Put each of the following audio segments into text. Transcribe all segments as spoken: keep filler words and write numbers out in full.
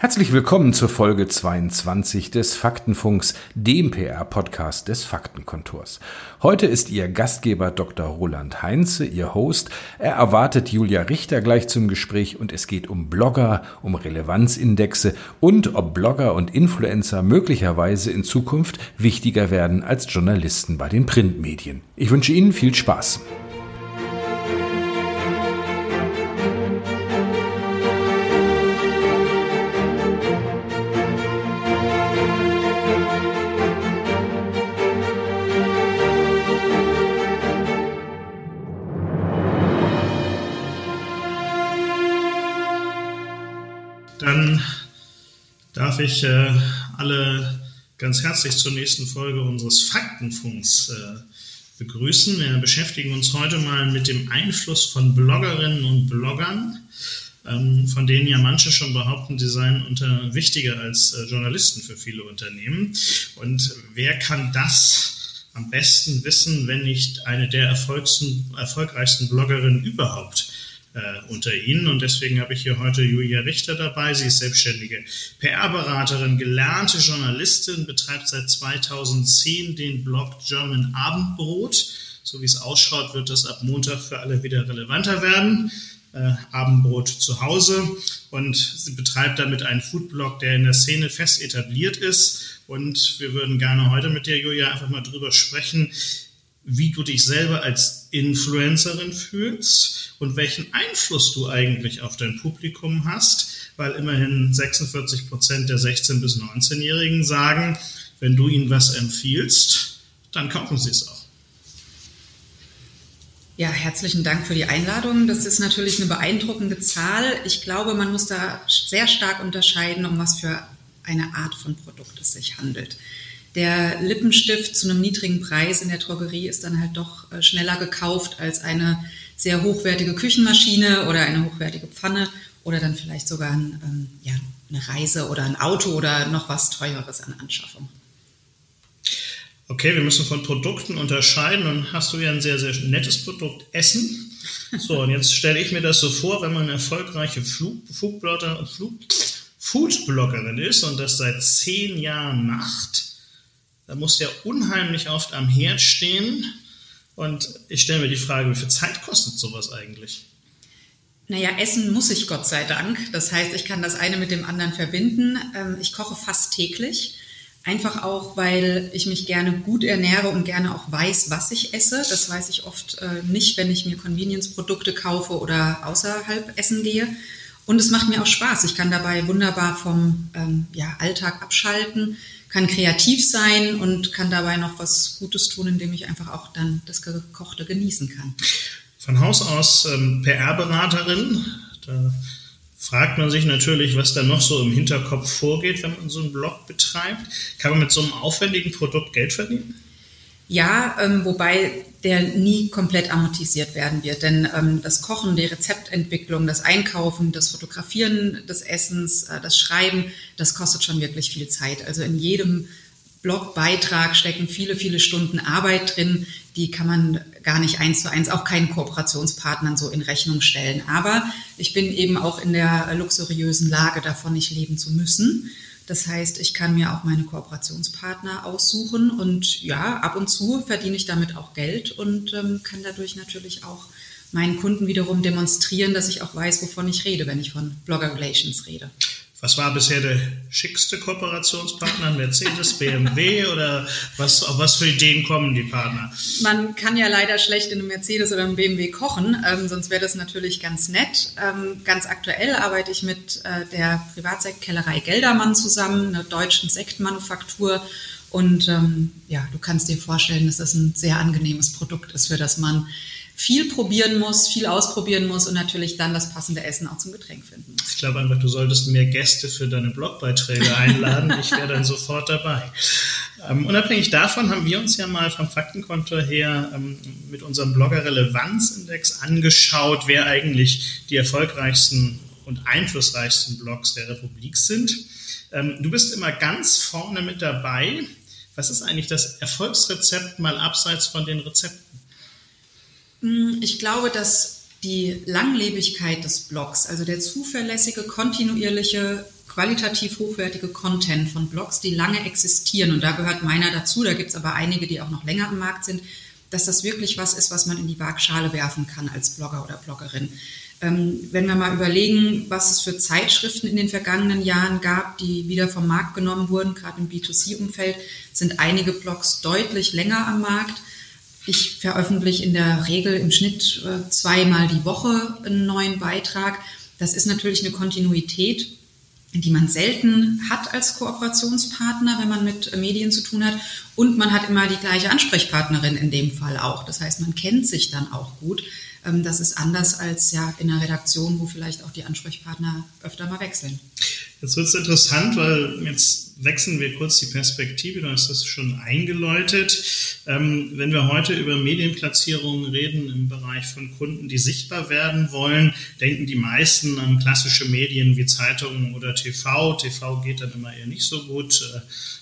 Herzlich willkommen zur Folge zweiundzwanzig des Faktenfunks, dem P R-Podcast des Faktenkontors. Heute ist Ihr Gastgeber Doktor Roland Heinze, Ihr Host. Er erwartet Julia Richter gleich zum Gespräch und es geht um Blogger, um Relevanzindexe und ob Blogger und Influencer möglicherweise in Zukunft wichtiger werden als Journalisten bei den Printmedien. Ich wünsche Ihnen viel Spaß. Dann darf ich äh, alle ganz herzlich zur nächsten Folge unseres Faktenfunks äh, begrüßen. Wir beschäftigen uns heute mal mit dem Einfluss von Bloggerinnen und Bloggern, ähm, von denen ja manche schon behaupten, sie seien unter, wichtiger als äh, Journalisten für viele Unternehmen. Und wer kann das am besten wissen, wenn nicht eine der erfolgreichsten Bloggerinnen überhaupt unter Ihnen? Und deswegen habe ich hier heute Julia Richter dabei. Sie ist selbstständige P R-Beraterin, gelernte Journalistin, betreibt seit zweitausendzehn den Blog German Abendbrot. So wie es ausschaut, wird das ab Montag für alle wieder relevanter werden. Äh, Abendbrot zu Hause. Und sie betreibt damit einen Foodblog, der in der Szene fest etabliert ist. Und wir würden gerne heute mit dir, Julia, einfach mal drüber sprechen, wie du dich selber als Influencerin fühlst und welchen Einfluss du eigentlich auf dein Publikum hast, weil immerhin sechsundvierzig Prozent der sechzehn- bis neunzehnjährigen sagen, wenn du ihnen was empfiehlst, dann kaufen sie es auch. Ja, herzlichen Dank für die Einladung. Das ist natürlich eine beeindruckende Zahl. Ich glaube, man muss da sehr stark unterscheiden, um was für eine Art von Produkt es sich handelt. Der Lippenstift zu einem niedrigen Preis in der Drogerie ist dann halt doch schneller gekauft als eine sehr hochwertige Küchenmaschine oder eine hochwertige Pfanne oder dann vielleicht sogar ein, ähm, ja, eine Reise oder ein Auto oder noch was Teureres an Anschaffung. Okay, wir müssen von Produkten unterscheiden und hast du ja ein sehr, sehr nettes Produkt, Essen. So, und jetzt stelle ich mir das so vor, wenn man eine erfolgreiche Flug, Flugblotter, Flug, Foodbloggerin ist und das seit zehn Jahren macht, da musst du ja unheimlich oft am Herd stehen. Und ich stelle mir die Frage, wie viel Zeit kostet sowas eigentlich? Naja, essen muss ich Gott sei Dank. Das heißt, ich kann das eine mit dem anderen verbinden. Ich koche fast täglich. Einfach auch, weil ich mich gerne gut ernähre und gerne auch weiß, was ich esse. Das weiß ich oft nicht, wenn ich mir Convenience-Produkte kaufe oder außerhalb essen gehe. Und es macht mir auch Spaß. Ich kann dabei wunderbar vom ja, Alltag abschalten, kann kreativ sein und kann dabei noch was Gutes tun, indem ich einfach auch dann das Gekochte genießen kann. Von Haus aus ähm, P R-Beraterin, da fragt man sich natürlich, was da noch so im Hinterkopf vorgeht, wenn man so einen Blog betreibt. Kann man mit so einem aufwendigen Produkt Geld verdienen? Ja, ähm, wobei der nie komplett amortisiert werden wird, denn ähm, das Kochen, die Rezeptentwicklung, das Einkaufen, das Fotografieren des Essens, äh, das Schreiben, das kostet schon wirklich viel Zeit. Also in jedem Blogbeitrag stecken viele, viele Stunden Arbeit drin, die kann man gar nicht eins zu eins, auch keinen Kooperationspartnern so in Rechnung stellen. Aber ich bin eben auch in der luxuriösen Lage, davon nicht leben zu müssen. Das heißt, ich kann mir auch meine Kooperationspartner aussuchen und ja, ab und zu verdiene ich damit auch Geld und ähm, kann dadurch natürlich auch meinen Kunden wiederum demonstrieren, dass ich auch weiß, wovon ich rede, wenn ich von Blogger Relations rede. Was war bisher der schickste Kooperationspartner? Mercedes, B M W oder was, auf was für Ideen kommen die Partner? Man kann ja leider schlecht in einem Mercedes oder einem B M W kochen, ähm, sonst wäre das natürlich ganz nett. Ähm, ganz aktuell arbeite ich mit äh, der Privatsektkellerei Geldermann zusammen, einer deutschen Sektmanufaktur. Und ähm, ja, du kannst dir vorstellen, dass das ein sehr angenehmes Produkt ist, für das man viel probieren muss, viel ausprobieren muss und natürlich dann das passende Essen auch zum Getränk finden muss. Ich glaube einfach, du solltest mehr Gäste für deine Blogbeiträge einladen. Ich wäre dann sofort dabei. Ähm, unabhängig davon haben wir uns ja mal vom Faktenkonto her ähm, mit unserem Blogger-Relevanzindex angeschaut, wer eigentlich die erfolgreichsten und einflussreichsten Blogs der Republik sind. Ähm, du bist immer ganz vorne mit dabei. Was ist eigentlich das Erfolgsrezept mal abseits von den Rezepten? Ich glaube, dass die Langlebigkeit des Blogs, also der zuverlässige, kontinuierliche qualitativ hochwertige Content von Blogs, die lange existieren, und da gehört meiner dazu, da gibt es aber einige, die auch noch länger am Markt sind, dass das wirklich was ist, was man in die Waagschale werfen kann als Blogger oder Bloggerin. Ähm, wenn wir mal überlegen, was es für Zeitschriften in den vergangenen Jahren gab, die wieder vom Markt genommen wurden, gerade im B zwei C Umfeld, sind einige Blogs deutlich länger am Markt. Ich veröffentliche in der Regel im Schnitt äh, zweimal die Woche einen neuen Beitrag. Das ist natürlich eine Kontinuität, die man selten hat als Kooperationspartner, wenn man mit Medien zu tun hat. Und man hat immer die gleiche Ansprechpartnerin in dem Fall auch. Das heißt, man kennt sich dann auch gut. Das ist anders als ja in einer Redaktion, wo vielleicht auch die Ansprechpartner öfter mal wechseln. Jetzt wird es interessant, weil jetzt wechseln wir kurz die Perspektive. Du hast das schon eingeläutet. Ähm, wenn wir heute über Medienplatzierungen reden im Bereich von Kunden, die sichtbar werden wollen, denken die meisten an klassische Medien wie Zeitungen oder T V. T V geht dann immer eher nicht so gut, äh,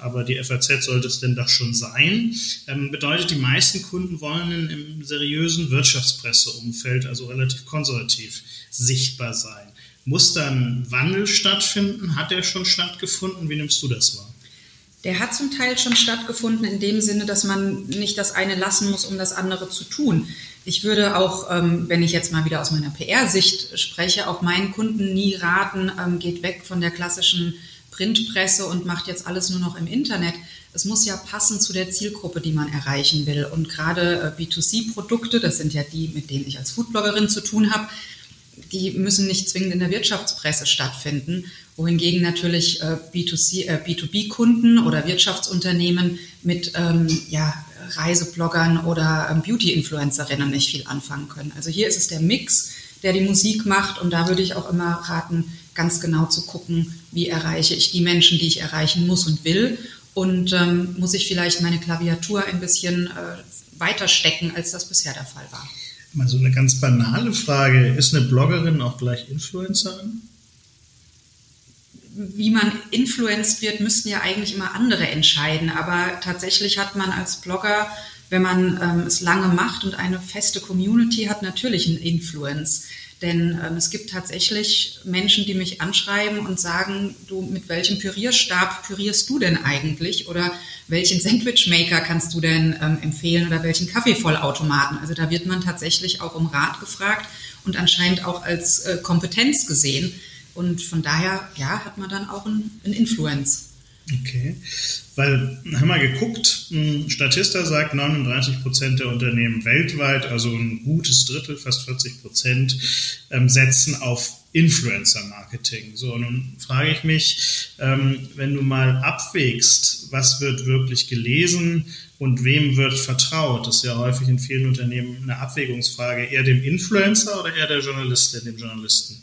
aber die F A Z sollte es denn doch schon sein. Ähm, bedeutet, die meisten Kunden wollen im seriösen Wirtschaftspresseumfeld, also relativ konservativ, sichtbar sein. Muss da ein Wandel stattfinden? Hat der schon stattgefunden? Wie nimmst du das wahr? Der hat zum Teil schon stattgefunden in dem Sinne, dass man nicht das eine lassen muss, um das andere zu tun. Ich würde auch, wenn ich jetzt mal wieder aus meiner P R-Sicht spreche, auch meinen Kunden nie raten, geht weg von der klassischen Printpresse und macht jetzt alles nur noch im Internet. Es muss ja passen zu der Zielgruppe, die man erreichen will. Und gerade B zwei C Produkte, das sind ja die, mit denen ich als Foodbloggerin zu tun habe, die müssen nicht zwingend in der Wirtschaftspresse stattfinden, wohingegen natürlich B zwei C, B zwei B Kunden oder Wirtschaftsunternehmen mit ähm, ja, Reisebloggern oder ähm, Beauty-Influencerinnen nicht viel anfangen können. Also hier ist es der Mix, der die Musik macht, und da würde ich auch immer raten, ganz genau zu gucken, wie erreiche ich die Menschen, die ich erreichen muss und will, und ähm, muss ich vielleicht meine Klaviatur ein bisschen äh, weiter stecken, als das bisher der Fall war. Mal so eine ganz banale Frage: Ist eine Bloggerin auch gleich Influencerin? Wie man influenced wird, müssten ja eigentlich immer andere entscheiden. Aber tatsächlich hat man als Blogger, wenn man ähm, es lange macht und eine feste Community hat, natürlich einen Influence. Denn ähm, es gibt tatsächlich Menschen, die mich anschreiben und sagen: Du, mit welchem Pürierstab pürierst du denn eigentlich? Oder welchen Sandwichmaker kannst du denn ähm, empfehlen? Oder welchen Kaffeevollautomaten? Also da wird man tatsächlich auch um Rat gefragt und anscheinend auch als äh, Kompetenz gesehen. Und von daher, ja, hat man dann auch einen Influence. Okay, weil haben wir geguckt, Statista sagt, neununddreißig Prozent der Unternehmen weltweit, also ein gutes Drittel, fast vierzig Prozent, setzen auf Influencer-Marketing. So, und nun frage ich mich, wenn du mal abwägst, was wird wirklich gelesen und wem wird vertraut? Das ist ja häufig in vielen Unternehmen eine Abwägungsfrage, eher dem Influencer oder eher der Journalistin, dem Journalisten?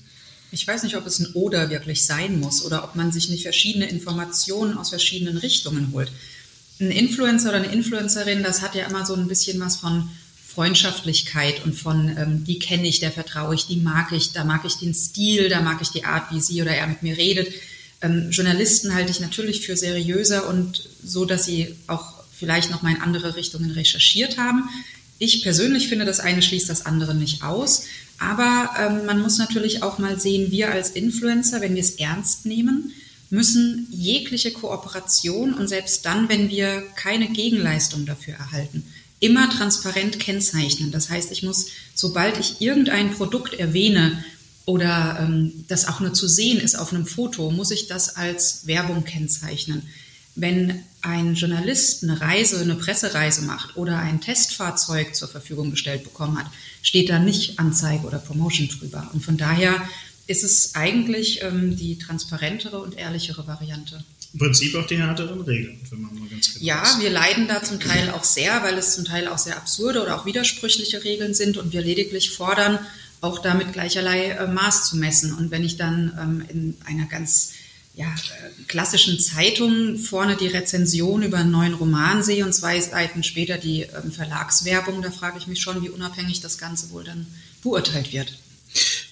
Ich weiß nicht, ob es ein Oder wirklich sein muss oder ob man sich nicht verschiedene Informationen aus verschiedenen Richtungen holt. Ein Influencer oder eine Influencerin, das hat ja immer so ein bisschen was von Freundschaftlichkeit und von ähm, die kenne ich, der vertraue ich, die mag ich, da mag ich den Stil, da mag ich die Art, wie sie oder er mit mir redet. Ähm, Journalisten halte ich natürlich für seriöser und so, dass sie auch vielleicht nochmal in andere Richtungen recherchiert haben. Ich persönlich finde, das eine schließt das andere nicht aus. Aber ähm, man muss natürlich auch mal sehen, wir als Influencer, wenn wir es ernst nehmen, müssen jegliche Kooperation und selbst dann, wenn wir keine Gegenleistung dafür erhalten, immer transparent kennzeichnen. Das heißt, ich muss, sobald ich irgendein Produkt erwähne oder ähm, das auch nur zu sehen ist auf einem Foto, muss ich das als Werbung kennzeichnen. Wenn ein Journalist eine Reise, eine Pressereise macht oder ein Testfahrzeug zur Verfügung gestellt bekommen hat, steht da nicht Anzeige oder Promotion drüber. Und von daher ist es eigentlich ähm, die transparentere und ehrlichere Variante. Im Prinzip auch die härteren Regeln, wenn man mal ganz genau. Ja, ist. Wir leiden da zum Teil auch sehr, weil es zum Teil auch sehr absurde oder auch widersprüchliche Regeln sind und wir lediglich fordern, auch damit gleicherlei äh, Maß zu messen. Und wenn ich dann ähm, in einer ganz ja, klassischen Zeitungen vorne die Rezension über einen neuen Roman sehe und zwei Seiten später die ähm, Verlagswerbung, da frage ich mich schon, wie unabhängig das Ganze wohl dann beurteilt wird.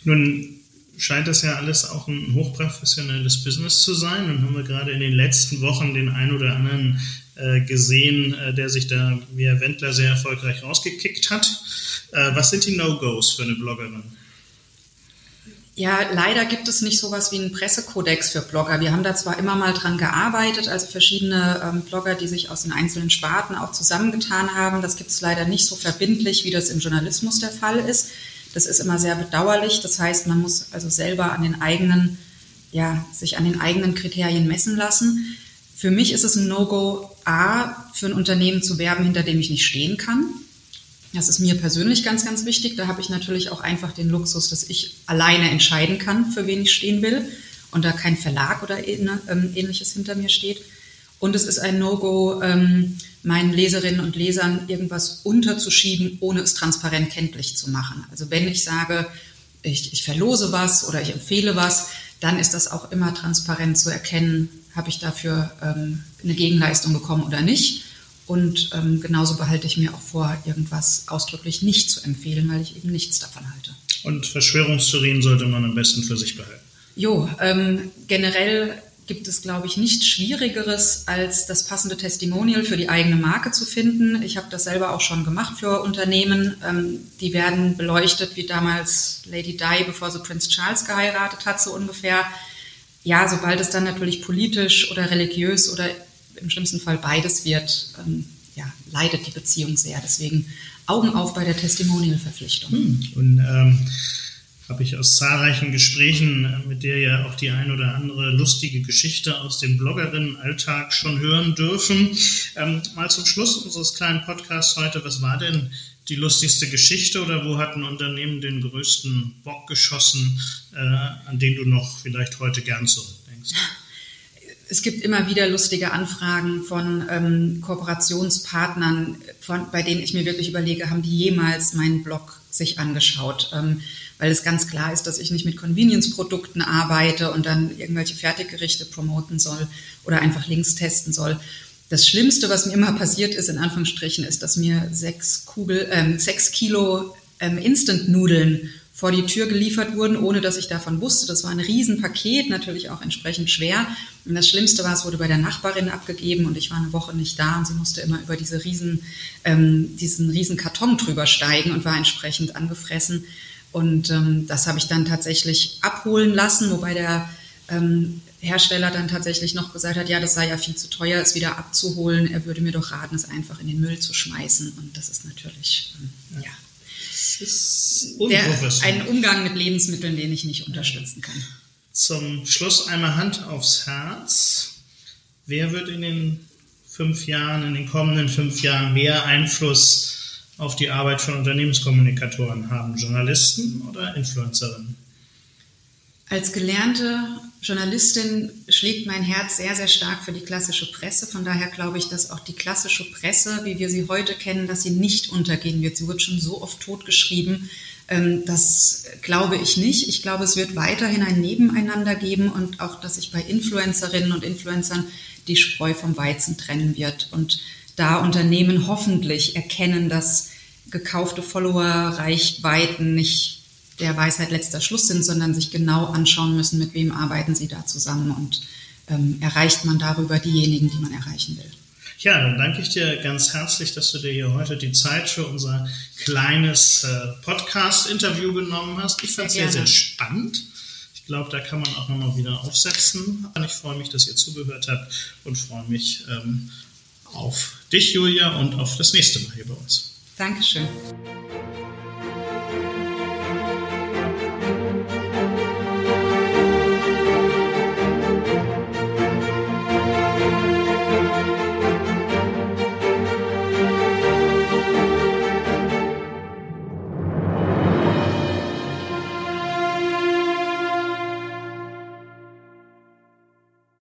Nun scheint das ja alles auch ein hochprofessionelles Business zu sein, und haben wir gerade in den letzten Wochen den einen oder anderen äh, gesehen, äh, der sich da wie Herr Wendler sehr erfolgreich rausgekickt hat. Äh, was sind die No-Gos für eine Bloggerin? Ja, leider gibt es nicht sowas wie einen Pressekodex für Blogger. Wir haben da zwar immer mal dran gearbeitet, also verschiedene ähm, Blogger, die sich aus den einzelnen Sparten auch zusammengetan haben. Das gibt es leider nicht so verbindlich, wie das im Journalismus der Fall ist. Das ist immer sehr bedauerlich. Das heißt, man muss also selber an den eigenen, ja, sich an den eigenen Kriterien messen lassen. Für mich ist es ein No-Go, A, für ein Unternehmen zu werben, hinter dem ich nicht stehen kann. Das ist mir persönlich ganz, ganz wichtig. Da habe ich natürlich auch einfach den Luxus, dass ich alleine entscheiden kann, für wen ich stehen will und da kein Verlag oder Ähnliches hinter mir steht. Und es ist ein No-Go, meinen Leserinnen und Lesern irgendwas unterzuschieben, ohne es transparent kenntlich zu machen. Also wenn ich sage, ich, ich verlose was oder ich empfehle was, dann ist das auch immer transparent zu erkennen, habe ich dafür eine Gegenleistung bekommen oder nicht. Und ähm, genauso behalte ich mir auch vor, irgendwas ausdrücklich nicht zu empfehlen, weil ich eben nichts davon halte. Und Verschwörungstheorien sollte man am besten für sich behalten? Jo, ähm, generell gibt es, glaube ich, nichts Schwierigeres, als das passende Testimonial für die eigene Marke zu finden. Ich habe das selber auch schon gemacht für Unternehmen. Ähm, die werden beleuchtet, wie damals Lady Di, bevor sie Prinz Charles geheiratet hat, so ungefähr. Ja, sobald es dann natürlich politisch oder religiös oder im schlimmsten Fall beides wird, ähm, ja, leidet die Beziehung sehr. Deswegen Augen auf bei der Testimonial-Verpflichtung. Hm. Und ähm, habe ich aus zahlreichen Gesprächen mit dir ja auch die ein oder andere lustige Geschichte aus dem Bloggerinnen-Alltag schon hören dürfen. Ähm, mal zum Schluss unseres kleinen Podcasts heute, was war denn die lustigste Geschichte oder wo hat ein Unternehmen den größten Bock geschossen, äh, an den du noch vielleicht heute gern zurückdenkst? Es gibt immer wieder lustige Anfragen von ähm, Kooperationspartnern, von, bei denen ich mir wirklich überlege, haben die jemals meinen Blog sich angeschaut? Ähm, weil es ganz klar ist, dass ich nicht mit Convenience-Produkten arbeite und dann irgendwelche Fertiggerichte promoten soll oder einfach Links testen soll. Das Schlimmste, was mir immer passiert ist, in Anführungsstrichen, ist, dass mir sechs, Kugel, ähm, sechs Kilo ähm, Instant-Nudeln vor die Tür geliefert wurden, ohne dass ich davon wusste. Das war ein Riesenpaket, natürlich auch entsprechend schwer. Und das Schlimmste war, es wurde bei der Nachbarin abgegeben und ich war eine Woche nicht da und sie musste immer über diese riesen, ähm, diesen riesen Karton drüber steigen und war entsprechend angefressen. Und ähm, das habe ich dann tatsächlich abholen lassen, wobei der ähm, Hersteller dann tatsächlich noch gesagt hat, ja, das sei ja viel zu teuer, es wieder abzuholen. Er würde mir doch raten, es einfach in den Müll zu schmeißen. Und das ist natürlich, ähm, ja. Das ist unprofessionell. Ein Umgang mit Lebensmitteln, den ich nicht unterstützen kann. Zum Schluss einmal Hand aufs Herz. Wer wird in den fünf Jahren, in den kommenden fünf Jahren mehr Einfluss auf die Arbeit von Unternehmenskommunikatoren haben? Journalisten oder Influencerinnen? Als gelernte Journalistin schlägt mein Herz sehr, sehr stark für die klassische Presse. Von daher glaube ich, dass auch die klassische Presse, wie wir sie heute kennen, dass sie nicht untergehen wird. Sie wird schon so oft totgeschrieben. Das glaube ich nicht. Ich glaube, es wird weiterhin ein Nebeneinander geben und auch, dass sich bei Influencerinnen und Influencern die Spreu vom Weizen trennen wird. Und da Unternehmen hoffentlich erkennen, dass gekaufte Follower, Reichweiten nicht der Weisheit letzter Schluss sind, sondern sich genau anschauen müssen, mit wem arbeiten sie da zusammen und ähm, erreicht man darüber diejenigen, die man erreichen will. Ja, dann danke ich dir ganz herzlich, dass du dir hier heute die Zeit für unser kleines äh, Podcast-Interview genommen hast. Ich fand es sehr, sehr spannend. Ich glaube, da kann man auch nochmal wieder aufsetzen. Und ich freue mich, dass ihr zugehört habt und freue mich ähm, auf dich, Julia, und auf das nächste Mal hier bei uns. Dankeschön.